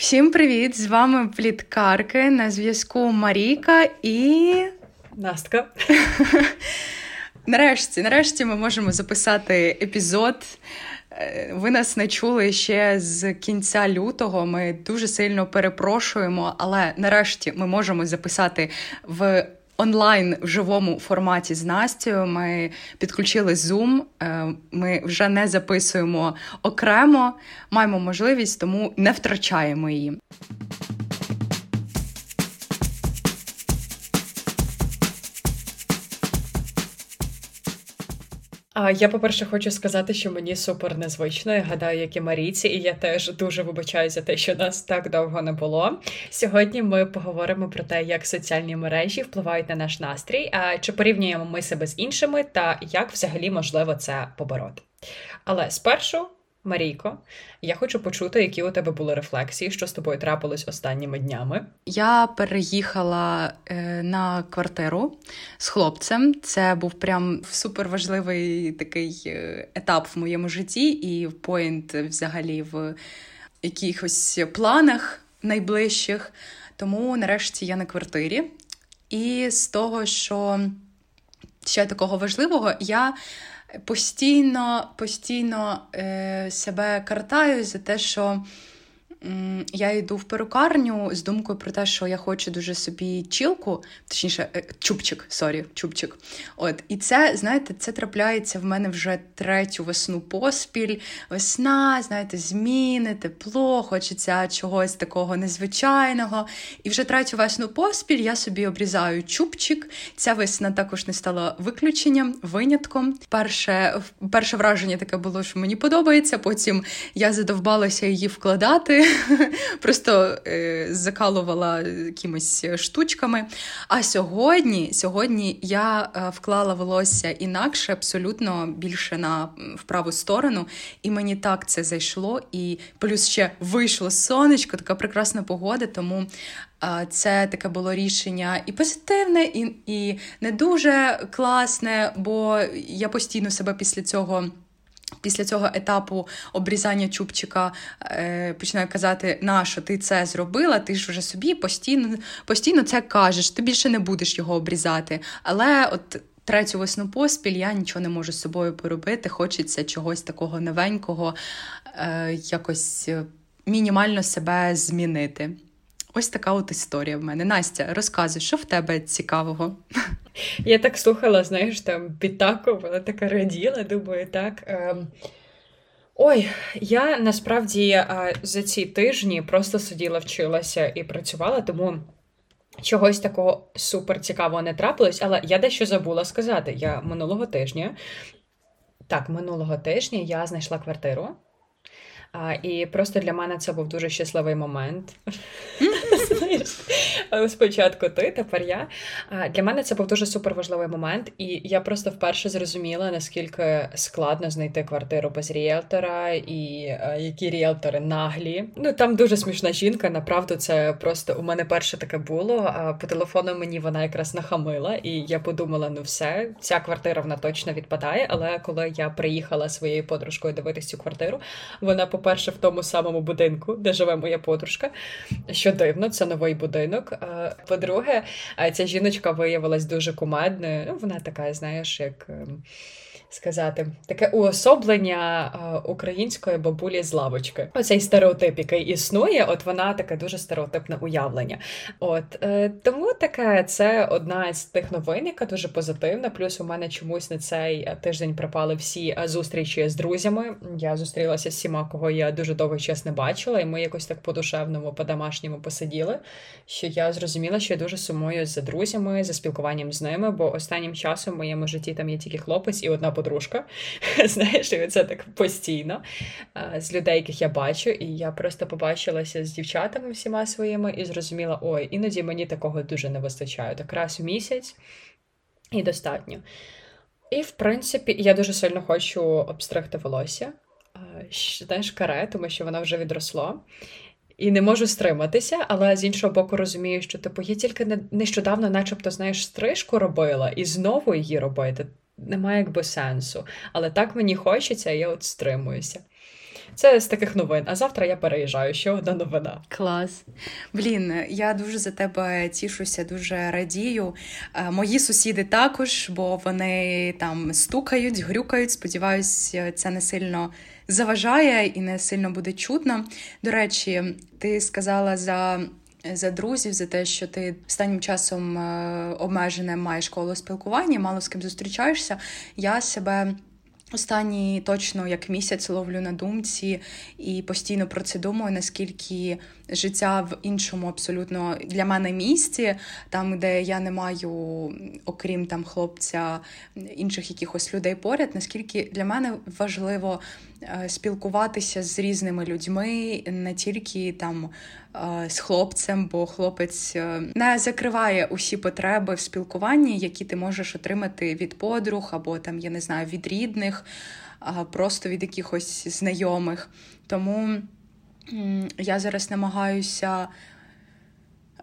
Всім привіт! З вами Пліткарки, на зв'язку Марійка і... Настка. Нарешті ми можемо записати епізод. Ви нас не чули ще з кінця лютого, ми дуже сильно перепрошуємо, але нарешті ми можемо записати в онлайн в живому форматі з Настю. Ми підключили Zoom, ми вже не записуємо окремо, маємо можливість, тому не втрачаємо її. Я, по-перше, хочу сказати, що мені супер незвично, я гадаю, як і Марійці, і я теж дуже вибачаю за те, що нас так довго не було. Сьогодні ми поговоримо про те, як соціальні мережі впливають на наш настрій, чи порівнюємо ми себе з іншими, та як взагалі можливо це побороти. Але спершу, Марійко, я хочу почути, які у тебе були рефлексії, що з тобою трапилось останніми днями. Я переїхала на квартиру з хлопцем. Це був прям суперважливий такий етап в моєму житті і поінт взагалі в якихось планах найближчих. Тому нарешті я на квартирі. І з того, що ще такого важливого, я постійно себе картаю за те, що я йду в перукарню з думкою про те, що я хочу дуже собі чілку, точніше, чубчик. От, і це, знаєте, це трапляється в мене вже третю весну поспіль. Весна, знаєте, зміни, тепло, хочеться чогось такого незвичайного. І вже третю весну поспіль я собі обрізаю чубчик. Ця весна також не стала виключенням, винятком. Перше враження таке було, що мені подобається, потім я задовбалася її вкладати. Просто закалувала якимись штучками. А сьогодні я вклала волосся інакше, абсолютно більше в праву сторону. І мені так це зайшло. І плюс ще вийшло сонечко, така прекрасна погода, тому це таке було рішення і позитивне, і не дуже класне, бо я постійно себе після цього етапу обрізання чубчика починаю казати, нащо ти це зробила, ти ж вже собі постійно це кажеш, ти більше не будеш його обрізати. Але от третю весну поспіль я нічого не можу з собою поробити, хочеться чогось такого новенького, якось мінімально себе змінити. Ось така от історія в мене. Настя, розказуй, що в тебе цікавого? Я так слухала, знаєш, там підтакувала, така раділа, думаю, так. Ой, я насправді за ці тижні просто сиділа, вчилася і працювала, тому чогось такого супер цікавого не трапилось, але я дещо забула сказати. Я минулого тижня я знайшла квартиру. І просто для мене це був дуже щасливий момент. Знаєш, спочатку ти, тепер я. Для мене це був дуже суперважливий момент, і я просто вперше зрозуміла, наскільки складно знайти квартиру без ріелтора, і які ріелтори наглі. Ну, там дуже смішна жінка, направду, це просто у мене перше таке було. По телефону мені вона якраз нахамила, і я подумала, ну все, ця квартира, вона точно відпадає, але коли я приїхала своєю подружкою дивитись цю квартиру, вона, по-перше, в тому самому будинку, де живе моя подружка, що дивно, це новий будинок. По-друге, ця жіночка виявилась дуже кумедною. Ну, вона така, знаєш, як сказати, таке уособлення української бабулі з лавочки. Оцей стереотип, який існує, от вона таке дуже стереотипне уявлення. От, тому таке, це одна з тих новин, яка дуже позитивна. Плюс у мене чомусь на цей тиждень припали всі зустрічі з друзями. Я зустрілася з всіма, кого я дуже довгий час не бачила, і ми якось так по-душевному, по-домашньому посиділи, що я зрозуміла, що я дуже сумую за друзями, за спілкуванням з ними, бо останнім часом в моєму житті там є тільки хлопець і одна подружка, знаєш, і це так постійно, з людей, яких я бачу, і я просто побачилася з дівчатами всіма своїми і зрозуміла, ой, іноді мені такого дуже не вистачає, так раз в місяць і достатньо. І, в принципі, я дуже сильно хочу обстригти волосся, знаєш, каре, тому що воно вже відросло. І не можу стриматися, але з іншого боку розумію, що типу, я тільки нещодавно начебто, знаєш, стрижку робила і знову її робити. Немає якби сенсу. Але так мені хочеться, і я от стримуюся. Це з таких новин. А завтра я переїжджаю. Ще одна новина. Клас. Блін, я дуже за тебе тішуся, дуже радію. Мої сусіди також, бо вони там стукають, грюкають. Сподіваюсь, це не сильно заважає і не сильно буде чутно. До речі, ти сказала за друзів, за те, що ти останнім часом обмежене маєш коло спілкування, мало з ким зустрічаєшся. Я себе останній точно як місяць ловлю на думці і постійно про це думаю, наскільки життя в іншому абсолютно для мене місті, там, де я не маю, окрім там хлопця, інших якихось людей поряд, наскільки для мене важливо спілкуватися з різними людьми, не тільки там з хлопцем, бо хлопець не закриває усі потреби в спілкуванні, які ти можеш отримати від подруг або там, я не знаю, від рідних, просто від якихось знайомих. Тому я зараз намагаюся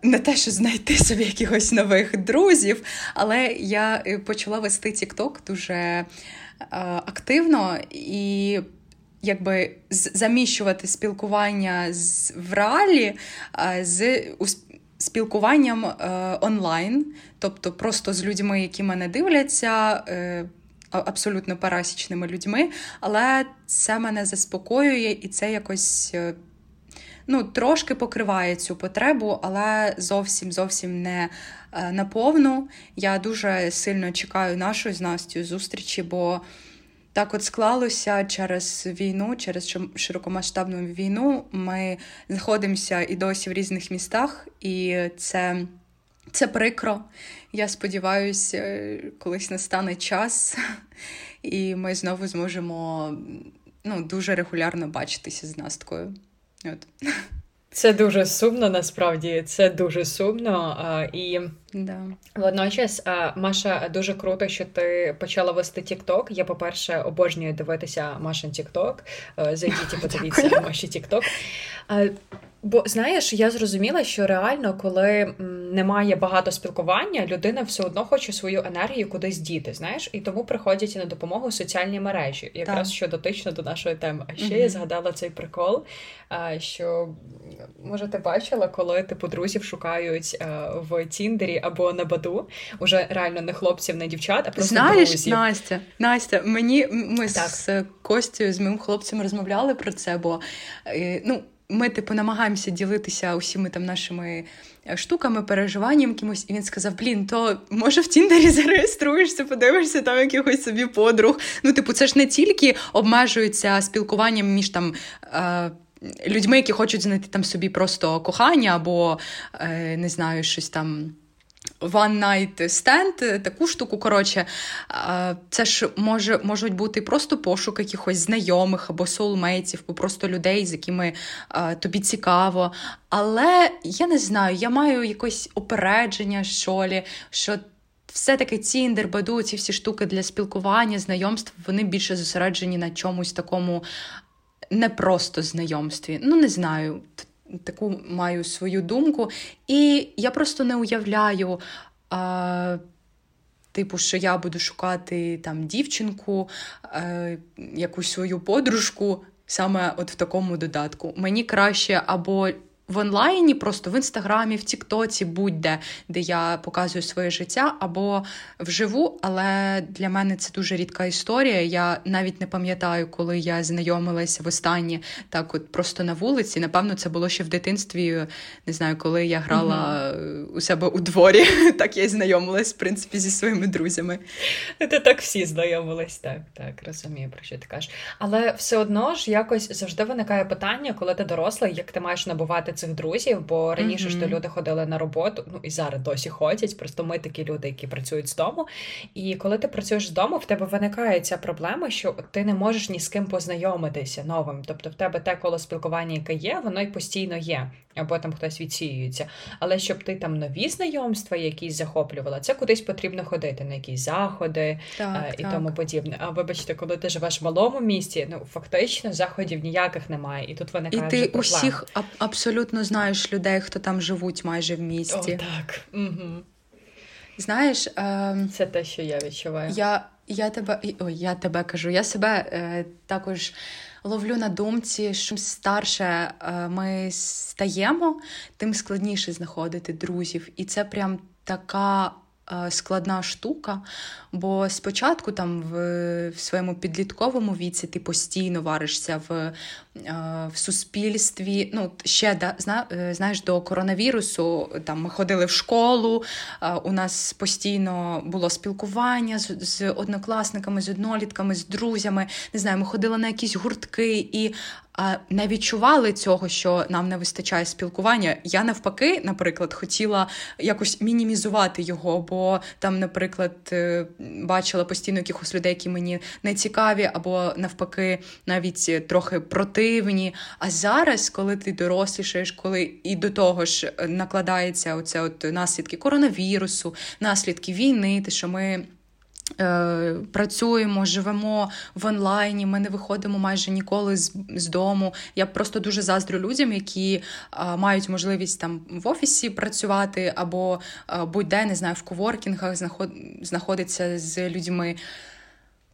не те, що знайти собі якихось нових друзів, але я почала вести TikTok дуже активно і якби заміщувати спілкування в реалі з спілкуванням онлайн, тобто просто з людьми, які мене дивляться, абсолютно парасічними людьми, але це мене заспокоює і це якось трошки покриває цю потребу, але зовсім не наповну. Я дуже сильно чекаю нашої з Настю зустрічі, бо так от склалося через війну, через широкомасштабну війну. Ми знаходимося і досі в різних містах, і це прикро. Я сподіваюся, колись настане час, і ми знову зможемо дуже регулярно бачитися з Насткою. От. Це дуже сумно, насправді, це дуже сумно, і водночас, Маша, дуже круто, що ти почала вести TikTok. Я, по-перше, обожнюю дивитися Машин TikTok, зайдіть і подивіться на Маші TikTok. Бо, знаєш, я зрозуміла, що реально, коли немає багато спілкування, людина все одно хоче свою енергію кудись діти, знаєш? І тому приходять на допомогу соціальні мережі, якраз що дотично до нашої теми. А ще я згадала цей прикол, що, може, ти бачила, коли, друзів шукають в Тіндері або на Бату, уже реально не хлопців, не дівчат, а просто друзів. Знаєш, Настя, ми з Костю, з моїм хлопцем розмовляли про це, бо, ми, намагаємося ділитися усіми там нашими штуками, переживанням якимось. І він сказав, то може в Тіндері зареєструєшся, подивишся там якихось собі подруг. Це ж не тільки обмежується спілкуванням між там людьми, які хочуть знайти там собі просто кохання або, не знаю, щось там one night stand, таку штуку, це ж можуть бути просто пошук якихось знайомих або соулмейтів, або просто людей, з якими тобі цікаво. Але я не знаю, я маю якесь опередження, що все-таки Тіндер, Баду, ці всі штуки для спілкування, знайомств, вони більше зосереджені на чомусь такому не просто знайомстві. Не знаю, таку маю свою думку, і я просто не уявляю, що я буду шукати там дівчинку, якусь свою подружку саме от в такому додатку. Мені краще або в онлайні, просто в Інстаграмі, в Тіктоці, будь-де, де я показую своє життя, або вживу, але для мене це дуже рідка історія. Я навіть не пам'ятаю, коли я знайомилася востаннє так от просто на вулиці. Напевно, це було ще в дитинстві, не знаю, коли я грала у себе у дворі. Так я й знайомилась, в принципі, зі своїми друзями. Ти так всі знайомились, так, розумію, про що ти кажеш. Але все одно ж якось завжди виникає питання, коли ти доросла, як ти маєш набувати цих друзів, бо раніше ж то люди ходили на роботу, і зараз досі ходять, просто ми такі люди, які працюють з дому, і коли ти працюєш з дому, в тебе виникає ця проблема, що ти не можеш ні з ким познайомитися новим, тобто в тебе те коло спілкування, яке є, воно й постійно є, або там хтось відсіюється, але щоб ти там нові знайомства якісь захоплювала, це кудись потрібно ходити, на якісь заходи тому подібне. А вибачте, коли ти живеш в малому місті, фактично заходів ніяких немає, і тут виникає вже проблема. І ти усіх абсолютно знаєш людей, хто там живуть майже в місті. О, так. Угу. Знаєш... Це те, що я відчуваю. Я себе також ловлю на думці, що чим старше ми стаємо, тим складніше знаходити друзів. І це прям така складна штука, бо спочатку там в своєму підлітковому віці ти постійно варишся в суспільстві. Ну, ще, знаєш, до коронавірусу там ми ходили в школу, у нас постійно було спілкування з однокласниками, з однолітками, з друзями. Не знаю, ми ходили на якісь гуртки і не відчували цього, що нам не вистачає спілкування. Я навпаки, наприклад, хотіла якось мінімізувати його, бо там, наприклад, бачила постійно якихось людей, які мені не цікаві, або навпаки, навіть трохи противні. А зараз, коли ти дорослішаєш, коли і до того ж накладається оце от наслідки коронавірусу, наслідки війни, те, що ми працюємо, живемо в онлайні, ми не виходимо майже ніколи з дому. Я просто дуже заздрю людям, які мають можливість там в офісі працювати або будь-де, не знаю, в коворкінгах знаходиться з людьми.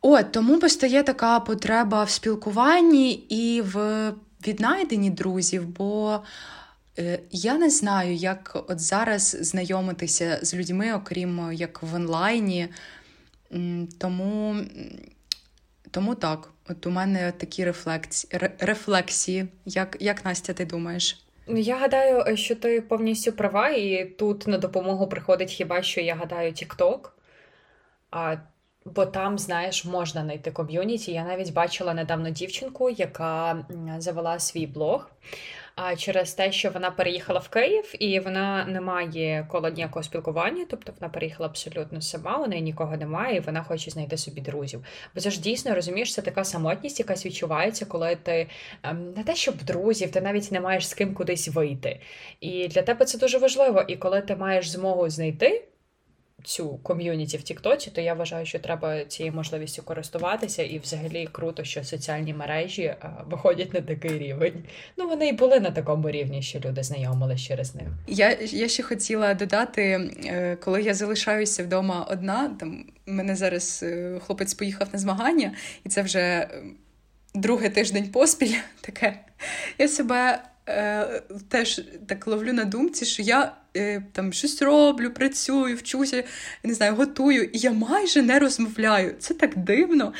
От, тому постає така потреба в спілкуванні і в віднайденні друзів, бо я не знаю, як от зараз знайомитися з людьми, окрім як в онлайні. Тому так, от у мене такі рефлексії. Як, Настя, ти думаєш? Я гадаю, що ти повністю права, і тут на допомогу приходить хіба що, я гадаю, TikTok. Бо там, знаєш, можна знайти ком'юніті. Я навіть бачила недавно дівчинку, яка завела свій блог через те, що вона переїхала в Київ, і вона не має коло ніякого спілкування, тобто вона переїхала абсолютно сама, у неї нікого немає, і вона хоче знайти собі друзів. Бо це ж дійсно, розумієш, це така самотність, якась відчувається, коли ти не те, щоб друзів, ти навіть не маєш з ким кудись вийти. І для тебе це дуже важливо, і коли ти маєш змогу знайти цю ком'юніті в Тіктоці, то я вважаю, що треба цією можливістю користуватися, і взагалі круто, що соціальні мережі виходять на такий рівень. Ну, вони і були на такому рівні, що люди знайомилися через них. Я ще хотіла додати, коли я залишаюся вдома одна, там мене зараз хлопець поїхав на змагання, і це вже другий тиждень поспіль таке. Я себе теж так ловлю на думці, що я там щось роблю, працюю, вчуся, не знаю, готую, і я майже не розмовляю. Це так дивно.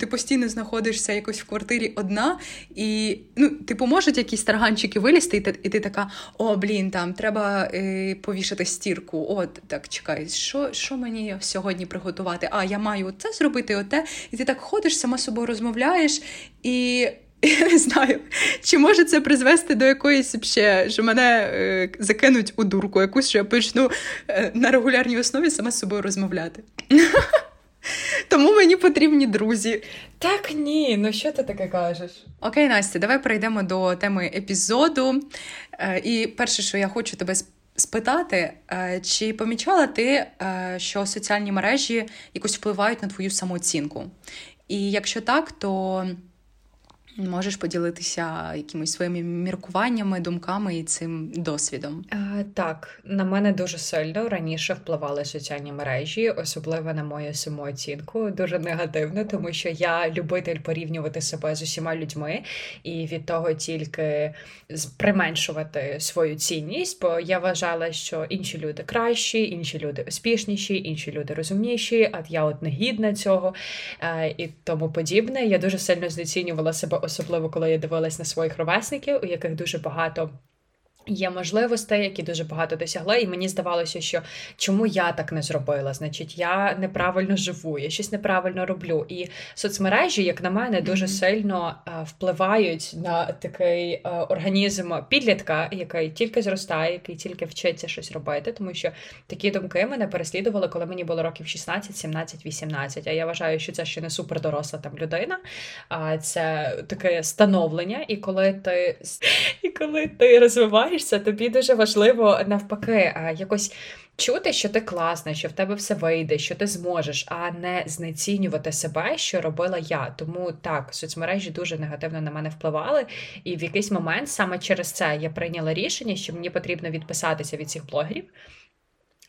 Ти постійно знаходишся якось в квартирі одна, і типу можуть якісь тарганчики вилізти, і ти така: о, блін, там треба повішати стірку. От, так, чекай, що мені сьогодні приготувати? А, я маю це зробити, оте. І ти так ходиш, сама з собою розмовляєш, і я не знаю, чи може це призвести до якоїсь ще, що мене закинуть у дурку якусь, що я почну на регулярній основі сама з собою розмовляти. Тому мені потрібні друзі. Так ні, ну що ти таке кажеш? Окей, Настя, давай перейдемо до теми епізоду. І перше, що я хочу тебе спитати, чи помічала ти, що соціальні мережі якось впливають на твою самооцінку? І якщо так, то можеш поділитися якимись своїми міркуваннями, думками і цим досвідом? Так, на мене дуже сильно раніше впливали соціальні мережі, особливо на мою самооцінку, дуже негативно, тому що я любитель порівнювати себе з усіма людьми і від того тільки применшувати свою цінність, бо я вважала, що інші люди кращі, інші люди успішніші, інші люди розумніші, а я от не гідна цього і тому подібне. Я дуже сильно знецінювала себе, особливо коли я дивилась на своїх ровесників, у яких дуже багато є можливостей, які дуже багато досягли, і мені здавалося, що чому я так не зробила, значить, я неправильно живу, я щось неправильно роблю. І соцмережі, як на мене, дуже сильно впливають на такий організм підлітка, який тільки зростає, який тільки вчиться щось робити, тому що такі думки мене переслідували, коли мені було років 16, 17, 18, а я вважаю, що це ще не супердоросла там людина, а це таке становлення, і коли ти розвиваєш, тобі дуже важливо навпаки якось чути, що ти класна, що в тебе все вийде, що ти зможеш, а не знецінювати себе, що робила я. Тому так, соцмережі дуже негативно на мене впливали, і в якийсь момент саме через це я прийняла рішення, що мені потрібно відписатися від цих блогерів,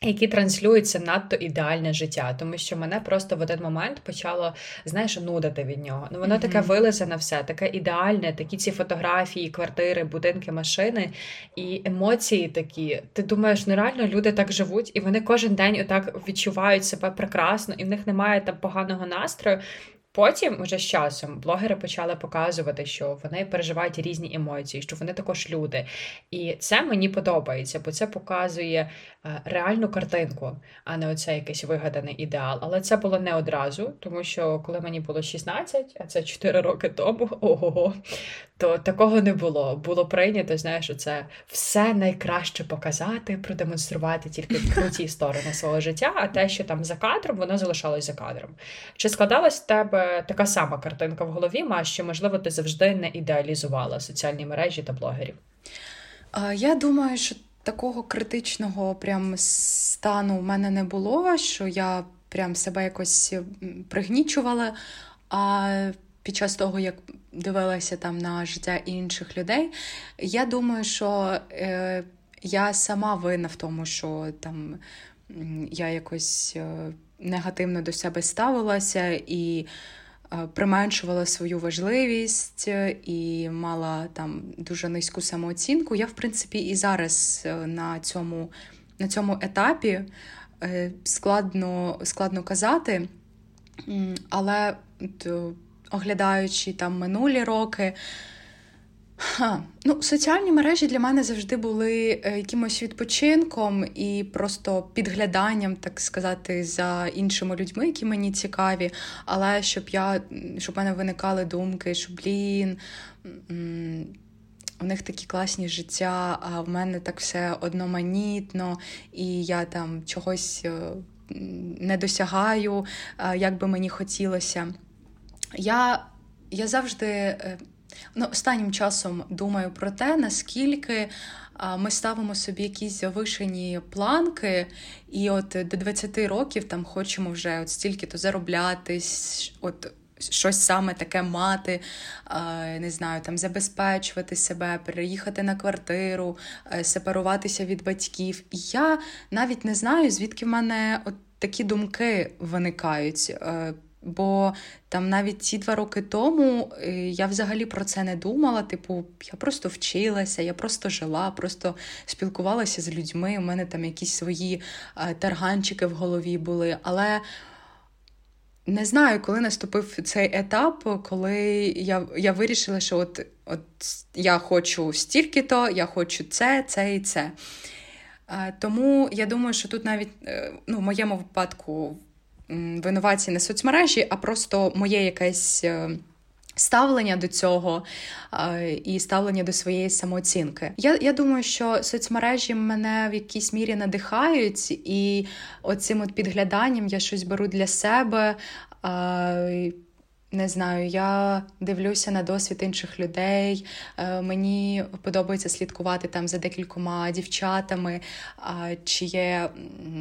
які транслюються надто ідеальне життя, тому що мене просто в один момент почало, знаєш, нудити від нього. Ну, воно таке вилизане все, таке ідеальне, такі ці фотографії, квартири, будинки, машини і емоції такі. Ти думаєш, ну реально люди так живуть, і вони кожен день отак відчувають себе прекрасно, і в них немає там поганого настрою. Потім, уже з часом, блогери почали показувати, що вони переживають різні емоції, що вони також люди. І це мені подобається, бо це показує реальну картинку, а не оце якийсь вигаданий ідеал. Але це було не одразу, тому що коли мені було 16, а це 4 роки тому, ого-го, то такого не було. Було прийнято, знаєш, оце все найкраще показати, продемонструвати тільки круті сторони свого життя, а те, що там за кадром, воно залишалось за кадром. Чи складалось в тебе така сама картинка в голові, Маш, що, можливо, ти завжди не ідеалізувала соціальні мережі та блогерів? Я думаю, що такого критичного прям стану в мене не було, що я прям себе якось пригнічувала. А під час того, як дивилася там на життя інших людей, я думаю, що я сама винна в тому, що там я якось негативно до себе ставилася і применшувала свою важливість і мала там дуже низьку самооцінку. Я, в принципі, і зараз на цьому етапі складно казати, але оглядаючи там минулі роки, соціальні мережі для мене завжди були якимось відпочинком і просто підгляданням, так сказати, за іншими людьми, які мені цікаві, але щоб в мене виникали думки, що, блін, у них такі класні життя, а в мене так все одноманітно, і я там чогось не досягаю, як би мені хотілося. Я завжди... останнім часом думаю про те, наскільки ми ставимо собі якісь завишені планки, і от до 20 років там хочемо вже от стільки-то заробляти, от щось саме таке мати, не знаю, там забезпечувати себе, переїхати на квартиру, сепаруватися від батьків. І я навіть не знаю, звідки в мене от такі думки виникають. Бо там навіть ці 2 роки тому я взагалі про це не думала, типу, я просто вчилася, я просто жила, просто спілкувалася з людьми, у мене там якісь свої тарганчики в голові були, але не знаю, коли наступив цей етап, коли я вирішила, що от я хочу стільки-то, я хочу це і це. Тому я думаю, що тут навіть, в моєму випадку, винуваті не соцмережі, а просто моє якесь ставлення до цього і ставлення до своєї самооцінки. Я думаю, що соцмережі мене в якійсь мірі надихають, і оцим підгляданням я щось беру для себе. Не знаю, я дивлюся на досвід інших людей, мені подобається слідкувати там за декількома дівчатами, чиє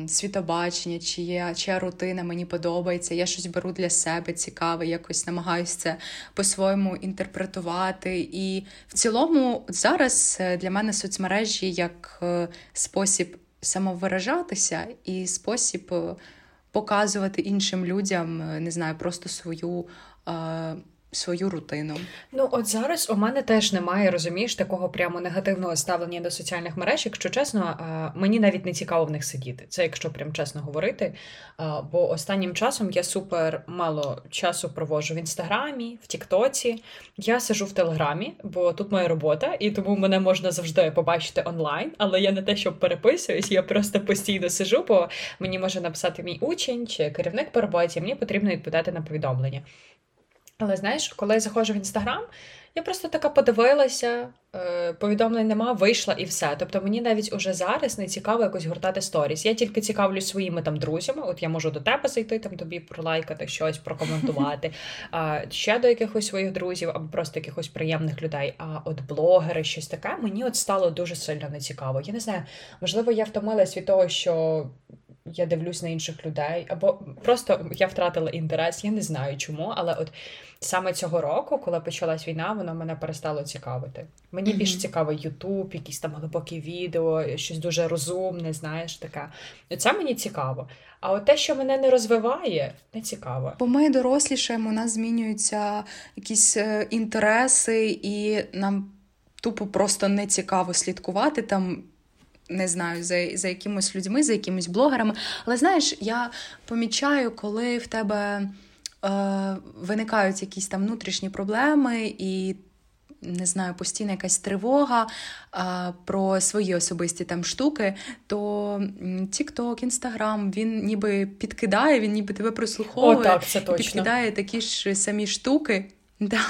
світобачення, чия рутина мені подобається, я щось беру для себе цікаве, якось намагаюся це по-своєму інтерпретувати. І в цілому зараз для мене соцмережі як спосіб самовиражатися і спосіб показувати іншим людям, не знаю, просто свою рутину. От зараз у мене теж немає, розумієш, такого прямо негативного ставлення до соціальних мереж. Якщо чесно, мені навіть не цікаво в них сидіти. Це якщо прям чесно говорити. Бо останнім часом я супер мало часу проводжу в Інстаграмі, в Тіктоці. Я сижу в Телеграмі, бо тут моя робота, і тому мене можна завжди побачити онлайн. Але я не те, що переписуюсь, я просто постійно сижу, бо мені може написати мій учень чи керівник по роботі, мені потрібно відповідати на повідомлення. Але, знаєш, коли я заходжу в Instagram, я просто така подивилася, повідомлень нема, вийшла і все. Тобто мені навіть уже зараз не цікаво якось гортати сторіс. Я тільки цікавлюсь своїми там друзями. От я можу до тебе зайти, там тобі пролайкати щось, прокоментувати. Ще до якихось своїх друзів або просто якихось приємних людей. А от блогери, щось таке, мені от стало дуже сильно нецікаво. Я не знаю, можливо, я втомилась від того, що я дивлюсь на інших людей, або просто я втратила інтерес, я не знаю чому, але от саме цього року, коли почалась війна, воно мене перестало цікавити. Мені більш цікавий YouTube, якісь там глибокі відео, щось дуже розумне, знаєш, таке. Це мені цікаво. А от те, що мене не розвиває, не цікаво. Бо ми дорослішаємо, у нас змінюються якісь інтереси, і нам тупо просто не цікаво слідкувати там, не знаю, за якимось людьми, за якимись блогерами. Але, знаєш, я помічаю, коли в тебе виникають якісь там внутрішні проблеми і, не знаю, постійна якась тривога про свої особисті там штуки, то TikTok, Instagram, він ніби підкидає, він ніби тебе прослуховує. О, так, це точно. Підкидає такі ж самі штуки. Да.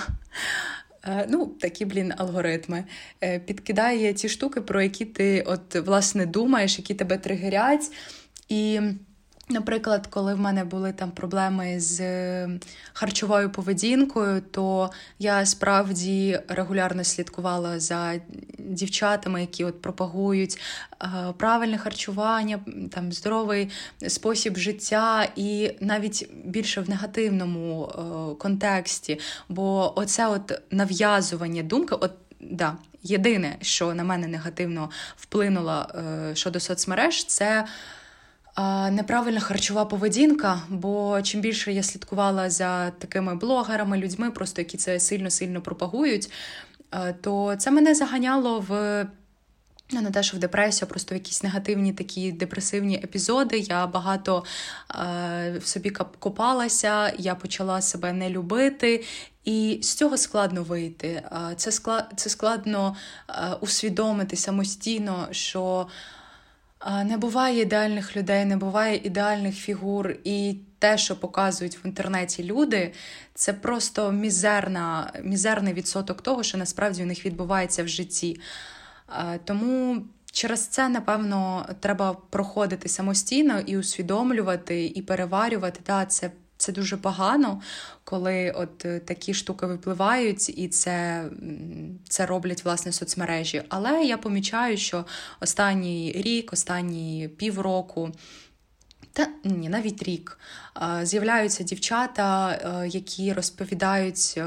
Ну, такі, алгоритми. Підкидає ті штуки, про які ти, от, власне, думаєш, які тебе тригерять. І, наприклад, коли в мене були там проблеми з харчовою поведінкою, то я справді регулярно слідкувала за дівчатами, які от пропагують правильне харчування, там здоровий спосіб життя, і навіть більше в негативному контексті, бо оце от нав'язування думки, от да, єдине, що на мене негативно вплинуло щодо соцмереж, це неправильна харчова поведінка, бо чим більше я слідкувала за такими блогерами, людьми, просто які це сильно-сильно пропагують, то це мене заганяло в, ну, не те, що в депресію, просто в якісь негативні такі депресивні епізоди. Я багато в собі копалася, я почала себе не любити, і з цього складно вийти. Це складно усвідомити самостійно, що не буває ідеальних людей, не буває ідеальних фігур, і те, що показують в інтернеті люди, це просто мізерний відсоток того, що насправді у них відбувається в житті. Тому через це, напевно, треба проходити самостійно і усвідомлювати, і переварювати. Да, це дуже погано, коли от такі штуки випливають, і це роблять, власне, соцмережі. Але я помічаю, що останній рік, останні півроку, навіть рік, з'являються дівчата, які розповідають,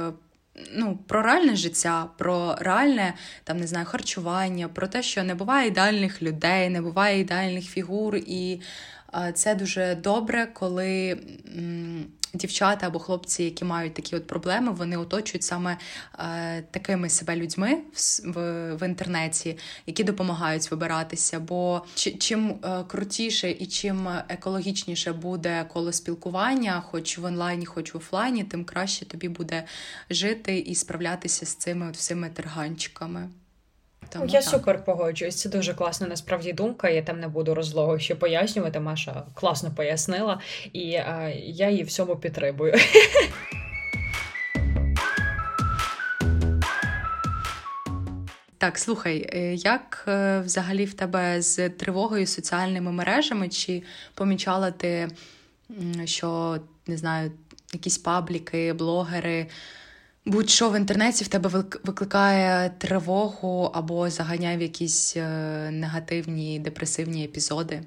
ну, про реальне життя, про реальне, там, не знаю, харчування, про те, що не буває ідеальних людей, не буває ідеальних фігур, і це дуже добре, коли дівчата або хлопці, які мають такі от проблеми, вони оточують саме такими себе людьми в інтернеті, які допомагають вибиратися. Бо чим крутіше і чим екологічніше буде коло спілкування, хоч в онлайні, хоч в офлайні, тим краще тобі буде жити і справлятися з цими от всіми терганчиками. Тому я так. Супер погоджуюсь, це дуже класна насправді думка, я там не буду розлого ще пояснювати, Маша класно пояснила, і я її всьому підтримую. Так, слухай, як взагалі в тебе з тривогою соціальними мережами, чи помічала ти, що, не знаю, якісь пабліки, блогери, будь-що в інтернеті в тебе викликає тривогу або заганяє в якісь негативні, депресивні епізоди?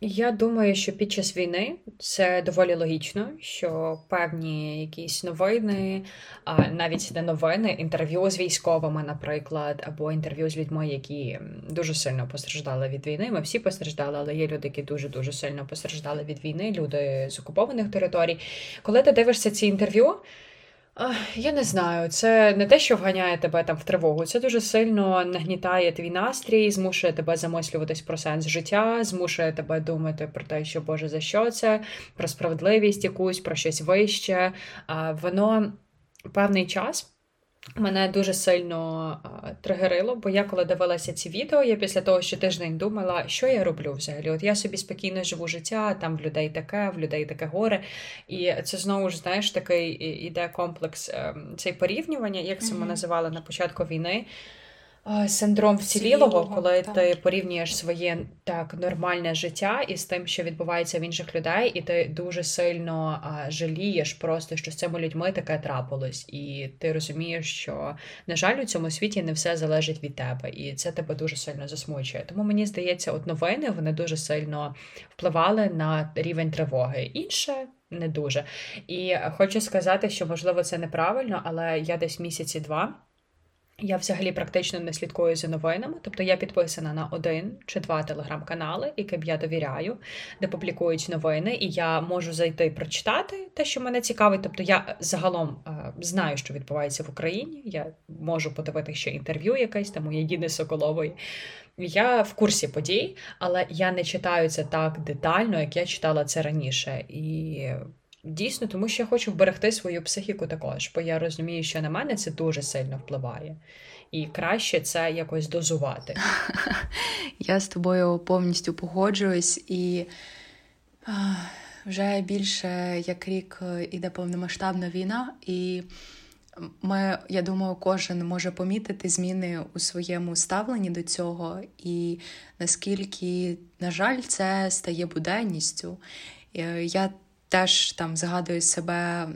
Я думаю, що під час війни це доволі логічно, що певні якісь новини, а навіть не новини, інтерв'ю з військовими, наприклад, або інтерв'ю з людьми, які дуже сильно постраждали від війни. Ми всі постраждали, але є люди, які дуже-дуже сильно постраждали від війни, люди з окупованих територій. Коли ти дивишся ці інтерв'ю, я не знаю, це не те, що вганяє тебе там в тривогу, це дуже сильно нагнітає твій настрій, змушує тебе замислюватись про сенс життя, змушує тебе думати про те, що, Боже, за що це, про справедливість якусь, про щось вище. Воно певний час мене дуже сильно тригерило, бо я коли дивилася ці відео, я після того ще тиждень думала, що я роблю взагалі. От я собі спокійно живу життя, там в людей таке горе. І це знову ж, знаєш, такий іде комплекс, цей порівнювання, як це ми називали на початку війни. синдром вцілілого, коли ти порівнюєш своє нормальне життя із тим, що відбувається в інших людей, і ти дуже сильно жалієш просто, що з цими людьми таке трапилось. І ти розумієш, що, на жаль, у цьому світі не все залежить від тебе. І це тебе дуже сильно засмучує. Тому, мені здається, от новини, вони дуже сильно впливали на рівень тривоги. Інше не дуже. І хочу сказати, що, можливо, це неправильно, але я десь місяці два я взагалі практично не слідкую за новинами, тобто я підписана на 1 чи 2 телеграм-канали, яким я довіряю, де публікують новини, і я можу зайти прочитати те, що мене цікавить. Тобто я загалом знаю, що відбувається в Україні, я можу подивити ще інтерв'ю якесь там у Діни Соколової. Я в курсі подій, але я не читаю це так детально, як я читала це раніше. І дійсно, тому що я хочу вберегти свою психіку також, бо я розумію, що на мене це дуже сильно впливає. І краще це якось дозувати. Я з тобою повністю погоджуюсь. І вже більше як рік іде повномасштабна війна, і ми, я думаю, кожен може помітити зміни у своєму ставленні до цього, і наскільки, на жаль, це стає буденністю. Я теж там згадую себе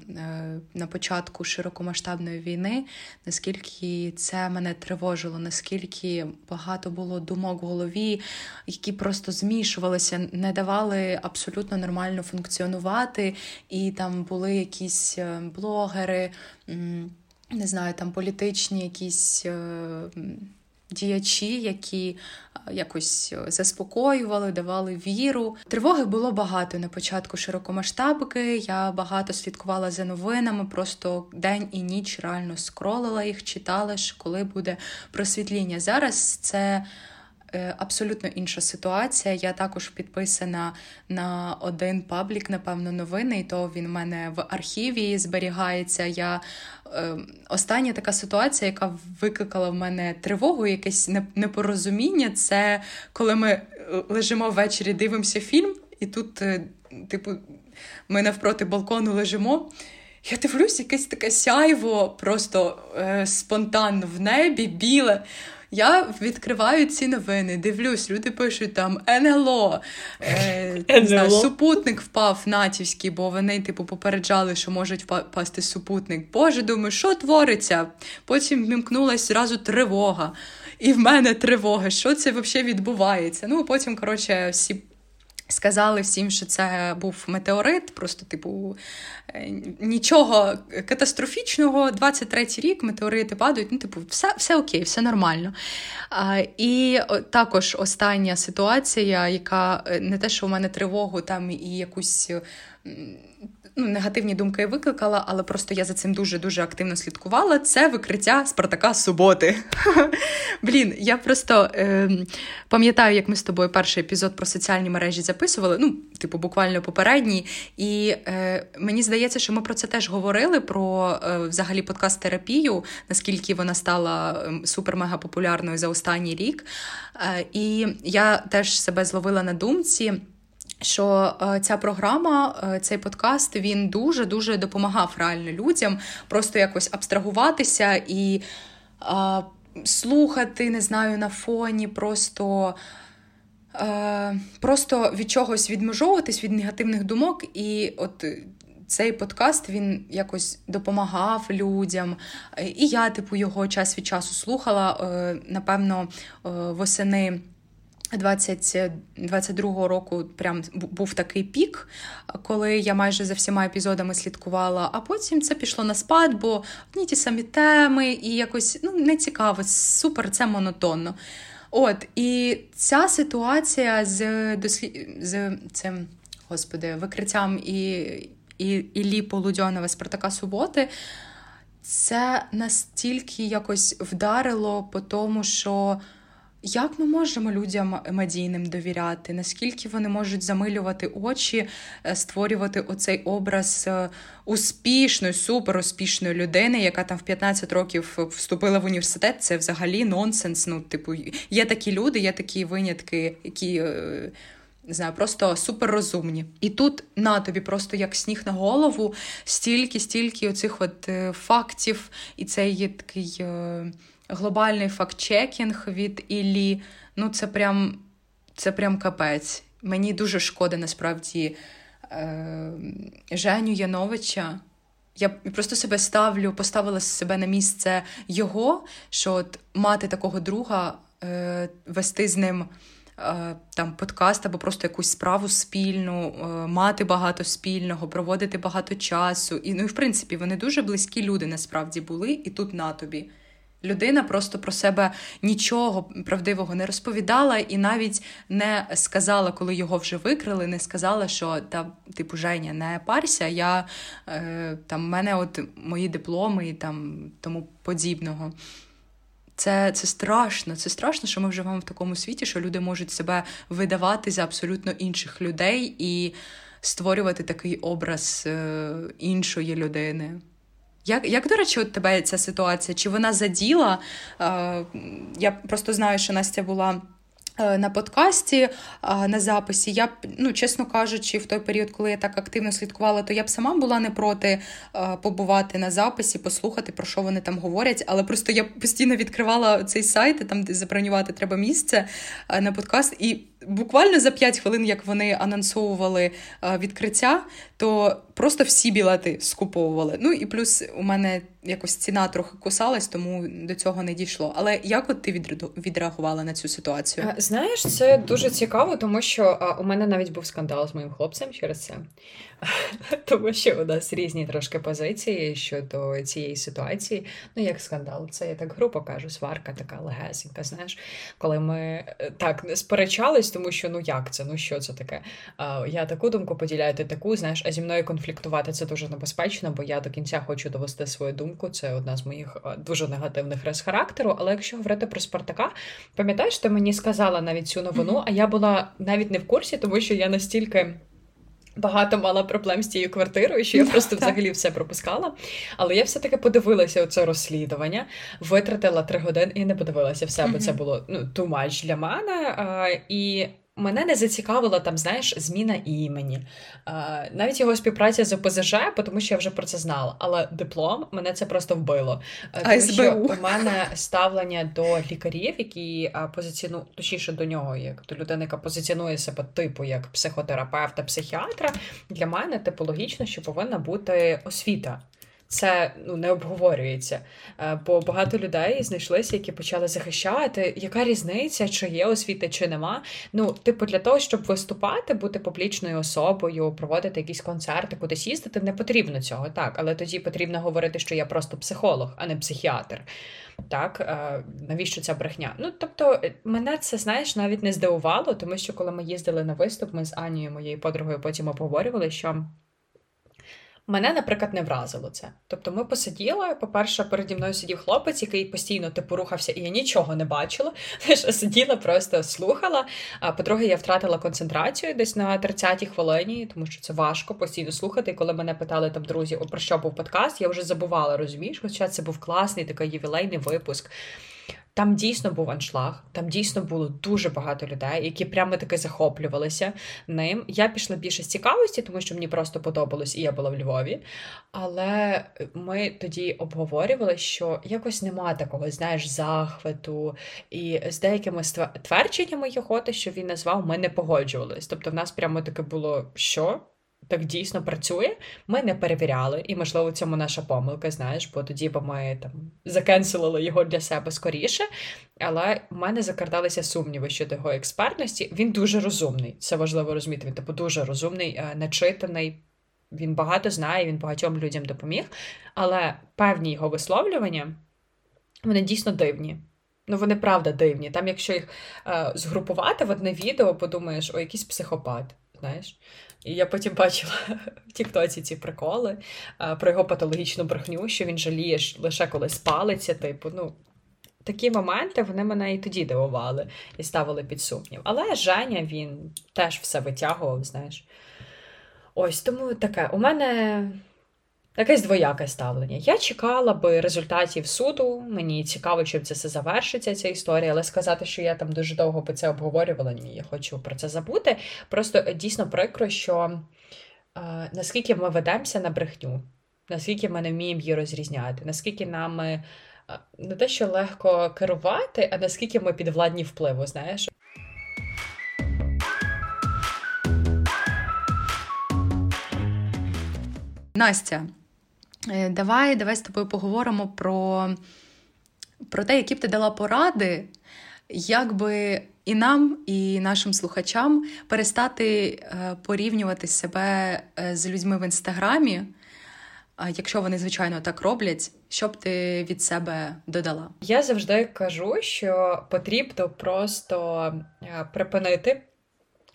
на початку широкомасштабної війни, наскільки це мене тривожило, наскільки багато було думок в голові, які просто змішувалися, не давали абсолютно нормально функціонувати. І там були якісь блогери, не знаю, там політичні якісь діячі, які якось заспокоювали, давали віру. Тривоги було багато на початку широкомасштабки, я багато слідкувала за новинами, просто день і ніч реально скролила їх, читала, коли буде просвітління. Зараз це абсолютно інша ситуація. Я також підписана на 1 паблік, напевно, новини, і то він в мене в архіві зберігається. Я остання така ситуація, яка викликала в мене тривогу, якесь непорозуміння, це коли ми лежимо ввечері, дивимося фільм, і тут, ми навпроти балкону лежимо. Я дивлюсь, якесь таке сяйво, просто спонтанно в небі, біле. Я відкриваю ці новини, дивлюсь, люди пишуть там НЛО, супутник впав натівський, бо вони попереджали, що можуть впасти супутник. Боже, думаю, що твориться? Потім вмімкнулася зразу тривога. І в мене тривога, що це взагалі відбувається? Ну, потім, коротше, всі сказали всім, що це був метеорит, просто, нічого катастрофічного, 23-й рік, метеорити падають, все окей, все нормально. І також остання ситуація, яка не те, що в мене тривогу там і якусь негативні думки викликала, але просто я за цим дуже-дуже активно слідкувала, це викриття Спартака Суботи. Блін, я просто пам'ятаю, як ми з тобою перший епізод про соціальні мережі записували, буквально попередній, і мені здається, що ми про це теж говорили, про взагалі подкаст-терапію, наскільки вона стала супер-мега популярною за останній рік. І я теж себе зловила на думці, що ця програма, цей подкаст, він дуже-дуже допомагав реально людям просто якось абстрагуватися і слухати, не знаю, на фоні, просто від чогось відмежовуватись, від негативних думок. І от цей подкаст, він якось допомагав людям. І я, його час від часу слухала, напевно, восени 2022 року прям був такий пік, коли я майже за всіма епізодами слідкувала, а потім це пішло на спад, бо одні ті самі теми і якось не цікаво, супер, це монотонно. От, і ця ситуація з цим, викриттям Іллі Полудьонова Спартака Суботи, це настільки якось вдарило по тому, що як ми можемо людям медійним довіряти? Наскільки вони можуть замилювати очі, створювати оцей образ успішної, суперуспішної людини, яка там в 15 років вступила в університет? Це взагалі нонсенс. Є такі люди, є такі винятки, які, не знаю, просто суперрозумні. І тут на тобі просто як сніг на голову, стільки-стільки оцих фактів, і це є такий глобальний факт-чекінг від Іллі. Ну, це прям капець. Мені дуже шкода, насправді, Женю Яновича. Я просто поставила себе на місце його, що от мати такого друга, вести з ним там подкаст або просто якусь справу спільну, мати багато спільного, проводити багато часу. І, ну, і в принципі, вони дуже близькі люди насправді були, і тут на тобі. Людина просто про себе нічого правдивого не розповідала і навіть не сказала, коли його вже викрили, не сказала, що, типу, Женя, не парся, я, там, в мене от мої дипломи і там, тому подібного. Це страшно, що ми живемо в такому світі, що люди можуть себе видавати за абсолютно інших людей і створювати такий образ іншої людини. Як, до речі, от тебе ця ситуація? Чи вона заділа? Я просто знаю, що Настя була на подкасті, на записі. Я б, чесно кажучи, в той період, коли я так активно слідкувала, то я б сама була не проти побувати на записі, послухати, про що вони там говорять. Але просто я постійно відкривала цей сайт, там, де забронювати треба місце на подкаст. І буквально за 5 хвилин, як вони анонсовували відкриття, то просто всі білети скуповували. Ну і плюс у мене якось ціна трохи кусалась, тому до цього не дійшло. Але як от ти відреагувала на цю ситуацію? Знаєш, це дуже цікаво, тому що у мене навіть був скандал з моїм хлопцем через це. Тому що у нас різні трошки позиції щодо цієї ситуації. Ну, як скандал, це я так грубо кажу, сварка така легесенька, знаєш. Коли ми так сперечались, тому що, як це, що це таке? Я таку думку поділяю, ти таку, знаєш, а зі мною конфліктувати це дуже небезпечно, бо я до кінця хочу довести свою думку, це одна з моїх дуже негативних рис характеру. Але якщо говорити про Спартака, пам'ятаєш, ти мені сказала навіть цю новину, а я була навіть не в курсі, тому що я настільки багато мала проблем з тією квартирою, що я просто взагалі все пропускала. Але я все-таки подивилася оце розслідування, витратила 3 години і не подивилася все, бо це було too much для мене. І мене не зацікавила там, знаєш, зміна імені. Навіть його співпраця з ОПЗЖ, тому що я вже про це знала. Але диплом мене це просто вбило. Тому що у мене ставлення до лікарів, які позиціонують, точніше до нього, як до людини, яка позиціонує себе типу як психотерапевта, психіатра, для мене логічно, що повинна бути освіта. Це не обговорюється, бо багато людей знайшлися, які почали захищати, яка різниця, чи є освіта, чи нема. Для того, щоб виступати, бути публічною особою, проводити якісь концерти, кудись їздити, не потрібно цього, так. Але тоді потрібно говорити, що я просто психолог, а не психіатр. Так, навіщо ця брехня? Мене це, знаєш, навіть не здивувало, тому що коли ми їздили на виступ, ми з Анією, моєю подругою, потім обговорювали, що мене, наприклад, не вразило це. Тобто ми посиділи, по-перше, переді мною сидів хлопець, який постійно рухався, і я нічого не бачила. Сиділа, просто слухала. А по-друге, я втратила концентрацію десь на 30-й хвилині, тому що це важко постійно слухати. І коли мене питали там друзі, про що був подкаст, я вже забувала, розумієш? Хоча це був класний такий ювілейний випуск. Там дійсно був аншлаг, там дійсно було дуже багато людей, які прямо таки захоплювалися ним. Я пішла більше з цікавості, тому що мені просто подобалось, і я була в Львові. Але ми тоді обговорювали, що якось нема такого, знаєш, захвату. І з деякими твердженнями його, те, що він назвав, ми не погоджувались. Тобто в нас прямо таке було, що? Так дійсно працює, ми не перевіряли, і, можливо, в цьому наша помилка, знаєш, бо тоді б ми закенселили його для себе скоріше, але в мене закрадалися сумніви щодо його експертності. Він дуже розумний, це важливо розуміти, він дуже розумний, начитаний, він багато знає, він багатьом людям допоміг, але певні його висловлювання, вони дійсно дивні. Вони правда дивні, там якщо їх згрупувати в одне відео, подумаєш, о, якийсь психопат, знаєш. І я потім бачила в тіктоці ці приколи про його патологічну брехню, що він жаліє лише коли спалиться, Такі моменти, вони мене і тоді дивували, і ставили під сумнів. Але Женя, він теж все витягував, знаєш. Ось, тому таке, у мене якесь двояке ставлення. Я чекала би результатів суду, мені цікаво, чим це все завершиться, ця історія, але сказати, що я там дуже довго би це обговорювала, ні, я хочу про це забути. Просто дійсно прикро, що наскільки ми ведемося на брехню, наскільки ми не вміємо її розрізняти, наскільки нам не те, що легко керувати, а наскільки ми підвладні впливу, знаєш? Настя, давай з тобою поговоримо про те, які б ти дала поради, як би і нам, і нашим слухачам перестати порівнювати себе з людьми в Інстаграмі, якщо вони, звичайно, так роблять, що б ти від себе додала? Я завжди кажу, що потрібно просто припинити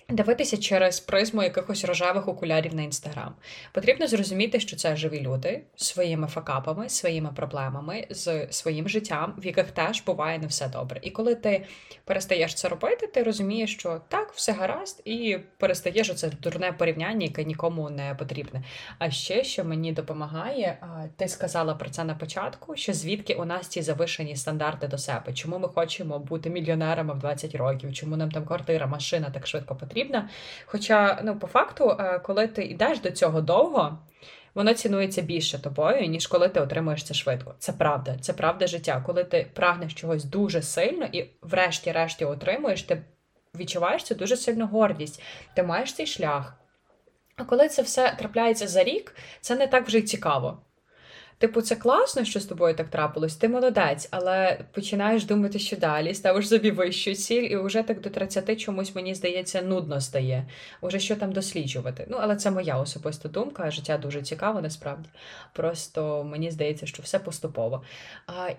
дивитися через призму якихось рожевих окулярів на Інстаграм. Потрібно зрозуміти, що це живі люди з своїми факапами, своїми проблемами, з своїм життям, в яких теж буває не все добре. І коли ти перестаєш це робити, ти розумієш, що так, все гаразд, і перестаєш оце дурне порівняння, яке нікому не потрібне. А ще, що мені допомагає, ти сказала про це на початку, що звідки у нас ці завишені стандарти до себе? Чому ми хочемо бути мільйонерами в 20 років? Чому нам там квартира, машина так швидко потрібна? Хоча, по факту, коли ти йдеш до цього довго, воно цінується більше тобою, ніж коли ти отримуєш це швидко. Це правда життя. Коли ти прагнеш чогось дуже сильно і врешті-решті отримуєш, ти відчуваєш цю дуже сильну гордість. Ти маєш цей шлях. А коли це все трапляється за рік, це не так вже й цікаво. Це класно, що з тобою так трапилось, ти молодець, але починаєш думати, що далі, ставиш собі вищу ціль, і вже так до 30 чомусь, мені здається, нудно стає. Уже що там досліджувати. Але це моя особиста думка, життя дуже цікаво, насправді. Просто мені здається, що все поступово.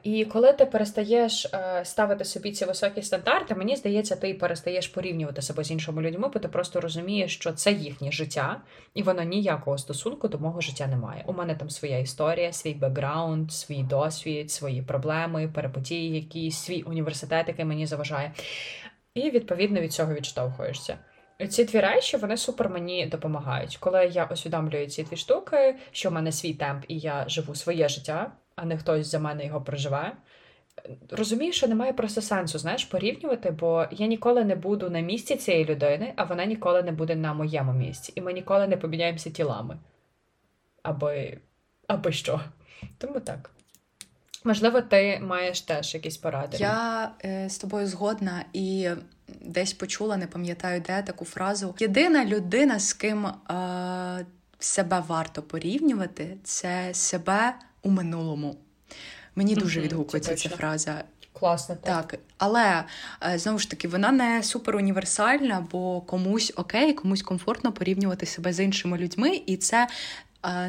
І коли ти перестаєш ставити собі ці високі стандарти, мені здається, ти перестаєш порівнювати себе з іншими людьми, бо ти просто розумієш, що це їхнє життя, і воно ніякого стосунку до мого життя не має. У мене там своя історія, свій бекграунд, свій досвід, свої проблеми, перипетії якісь, свій університет, який мені заважає. І, відповідно, від цього відштовхуєшся. Ці дві речі, вони супер мені допомагають. Коли я усвідомлюю ці дві штуки, що в мене свій темп і я живу своє життя, а не хтось за мене його проживе, розумію, що немає просто сенсу, порівнювати, бо я ніколи не буду на місці цієї людини, а вона ніколи не буде на моєму місці. І ми ніколи не поміняємося тілами. Або що. Тому так. Можливо, ти маєш теж якісь поради. Я з тобою згодна і десь почула, не пам'ятаю де, таку фразу. Єдина людина, з ким себе варто порівнювати, це себе у минулому. Мені дуже відгукується ця фраза. Класно, так. Але, знову ж таки, вона не суперуніверсальна, бо комусь окей, комусь комфортно порівнювати себе з іншими людьми, і це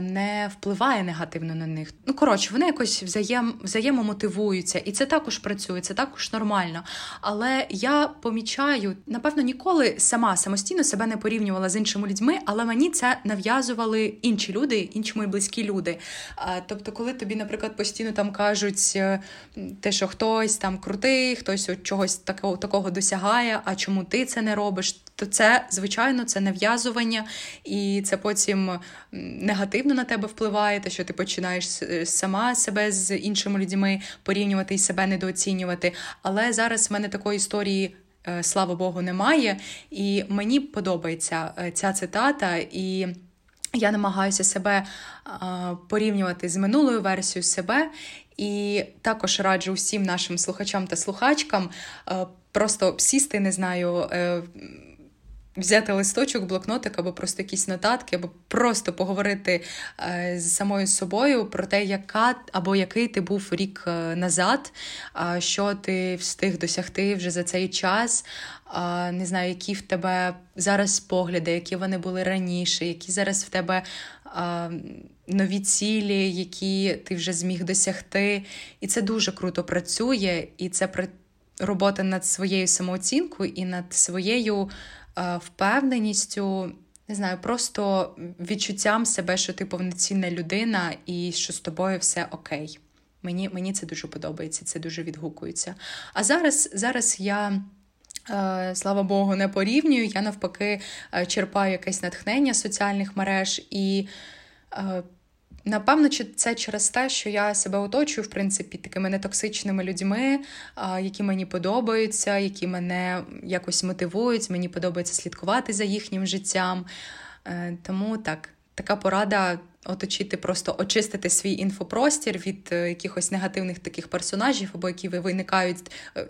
не впливає негативно на них. Вони якось взаємомотивуються, і це також працює, це також нормально. Але я помічаю, напевно, ніколи самостійно себе не порівнювала з іншими людьми, але мені це нав'язували інші люди, інші мої близькі люди. Тобто, коли тобі, наприклад, постійно там кажуть те, що хтось там крутий, хтось от чогось такого досягає, а чому ти це не робиш? То це, звичайно, це нав'язування, і це потім негативно на тебе впливає, те, що ти починаєш сама себе з іншими людьми порівнювати і себе недооцінювати. Але зараз в мене такої історії, слава Богу, немає, і мені подобається ця цитата, і я намагаюся себе порівнювати з минулою версією себе, і також раджу всім нашим слухачам та слухачкам просто сісти, не знаю, взяти листочок, блокнотик або просто якісь нотатки, або просто поговорити з самою собою про те, яка або який ти був рік назад, що ти встиг досягти вже за цей час, не знаю, які в тебе зараз погляди, які вони були раніше, які зараз в тебе нові цілі, які ти вже зміг досягти. І це дуже круто працює, і це робота над своєю самооцінкою і над своєю впевненістю, не знаю, просто відчуттям себе, що ти повноцінна людина і що з тобою все окей. Мені це дуже подобається, це дуже відгукується. А зараз я, слава Богу, не порівнюю, я навпаки черпаю якесь натхнення з соціальних мереж і напевно, це через те, що я себе оточую, в принципі, такими нетоксичними людьми, які мені подобаються, які мене якось мотивують, мені подобається слідкувати за їхнім життям. Тому так, така порада оточити, просто очистити свій інфопростір від якихось негативних таких персонажів, або які виникають,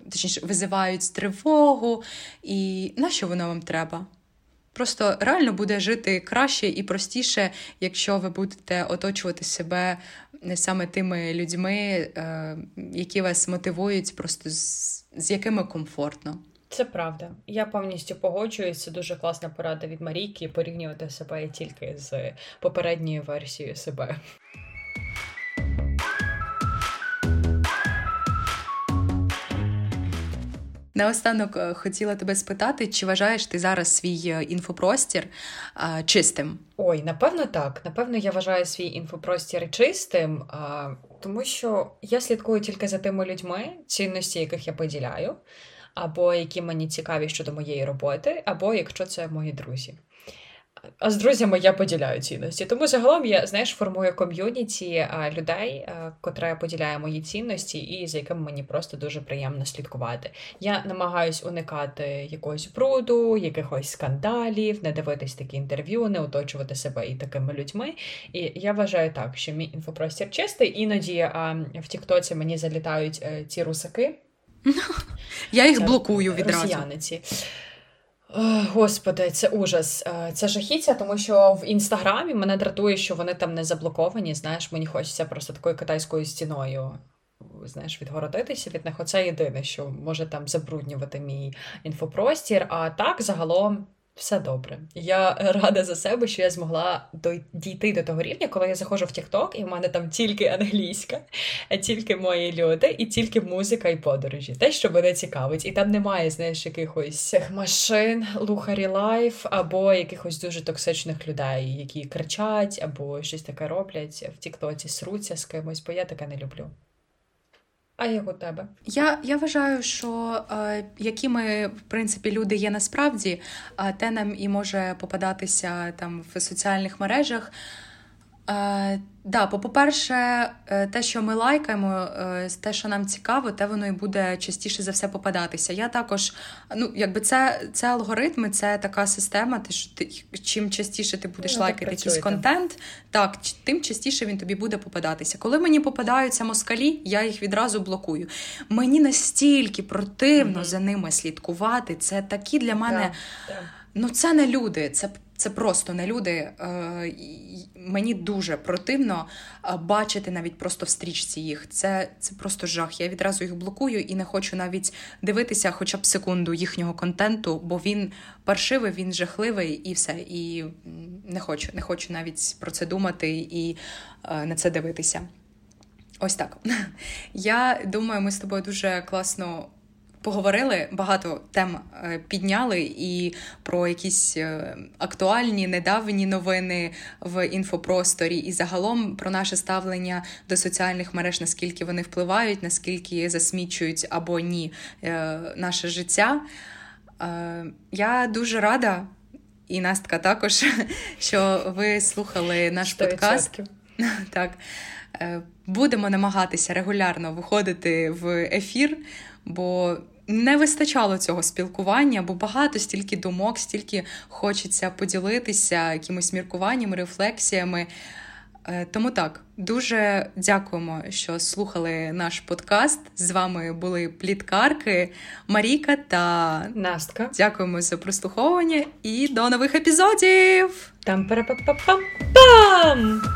точніше, визивають тривогу. І нащо воно вам треба? Просто реально буде жити краще і простіше, якщо ви будете оточувати себе не саме тими людьми, які вас мотивують, просто з якими комфортно. Це правда. Я повністю погоджуюсь. Це дуже класна порада від Марійки, порівнювати себе тільки з попередньою версією себе. Наостанок хотіла тебе спитати, чи вважаєш ти зараз свій інфопростір чистим? Ой, напевно так. Напевно, я вважаю свій інфопростір чистим, тому що я слідкую тільки за тими людьми, цінності яких я поділяю, або які мені цікаві щодо моєї роботи, або якщо це мої друзі. А з друзями я поділяю цінності. Тому загалом я, знаєш, формую ком'юніті людей, котре поділяє мої цінності і за якими мені просто дуже приємно слідкувати. Я намагаюсь уникати якогось бруду, якихось скандалів, не дивитись такі інтерв'ю, не оточувати себе і такими людьми. І я вважаю так, що мій інфопростір чистий. Іноді в Тіктоці мені залітають ці русаки. Я їх блокую відразу. Росіяниці. О, Господи, це ужас, це жахіття, тому що в Інстаграмі мене дратує, що вони там не заблоковані, знаєш, мені хочеться просто такою китайською стіною, знаєш, відгородитися від них. Оце єдине, що може там забруднювати мій інфопростір, а так загалом все добре. Я рада за себе, що я змогла дійти до того рівня, коли я заходжу в TikTok, і в мене там тільки англійська, тільки мої люди, і тільки музика і подорожі. Те, що мене цікавить. І там немає, знаєш, якихось машин, лухарі лайф, або якихось дуже токсичних людей, які кричать, або щось таке роблять в TikTok, сруться з кимось, бо я таке не люблю. А як у тебе? Я вважаю, що які ми, в принципі, люди є насправді, те нам і може попадатися там в соціальних мережах. По-перше, те, що ми лайкаємо, те, що нам цікаво, те воно і буде частіше за все попадатися. Я також, це алгоритми, це така система, чим частіше ти будеш лайкати якийсь контент, так, тим частіше він тобі буде попадатися. Коли мені попадаються москалі, я їх відразу блокую. Мені настільки противно за ними слідкувати, це такі для мене, це не люди, це просто не люди. Мені дуже противно бачити навіть просто в стрічці їх. Це просто жах. Я відразу їх блокую і не хочу навіть дивитися хоча б секунду їхнього контенту, бо він паршивий, він жахливий і все. І не хочу навіть про це думати і на це дивитися. Ось так. Я думаю, ми з тобою дуже класно поговорили, багато тем підняли і про якісь актуальні, недавні новини в інфопросторі, і загалом про наше ставлення до соціальних мереж, наскільки вони впливають, наскільки засмічують або ні наше життя. Я дуже рада, і Настка також, що ви слухали наш подкаст. Так. Будемо намагатися регулярно виходити в ефір, бо не вистачало цього спілкування, бо багато стільки думок, стільки хочеться поділитися якимось міркуваннями, рефлексіями. Тому так, дуже дякуємо, що слухали наш подкаст. З вами були Пліткарки, Марійка та Настка. Дякуємо за прослуховування і до нових епізодів! Там-пара-па-па-пам-пам!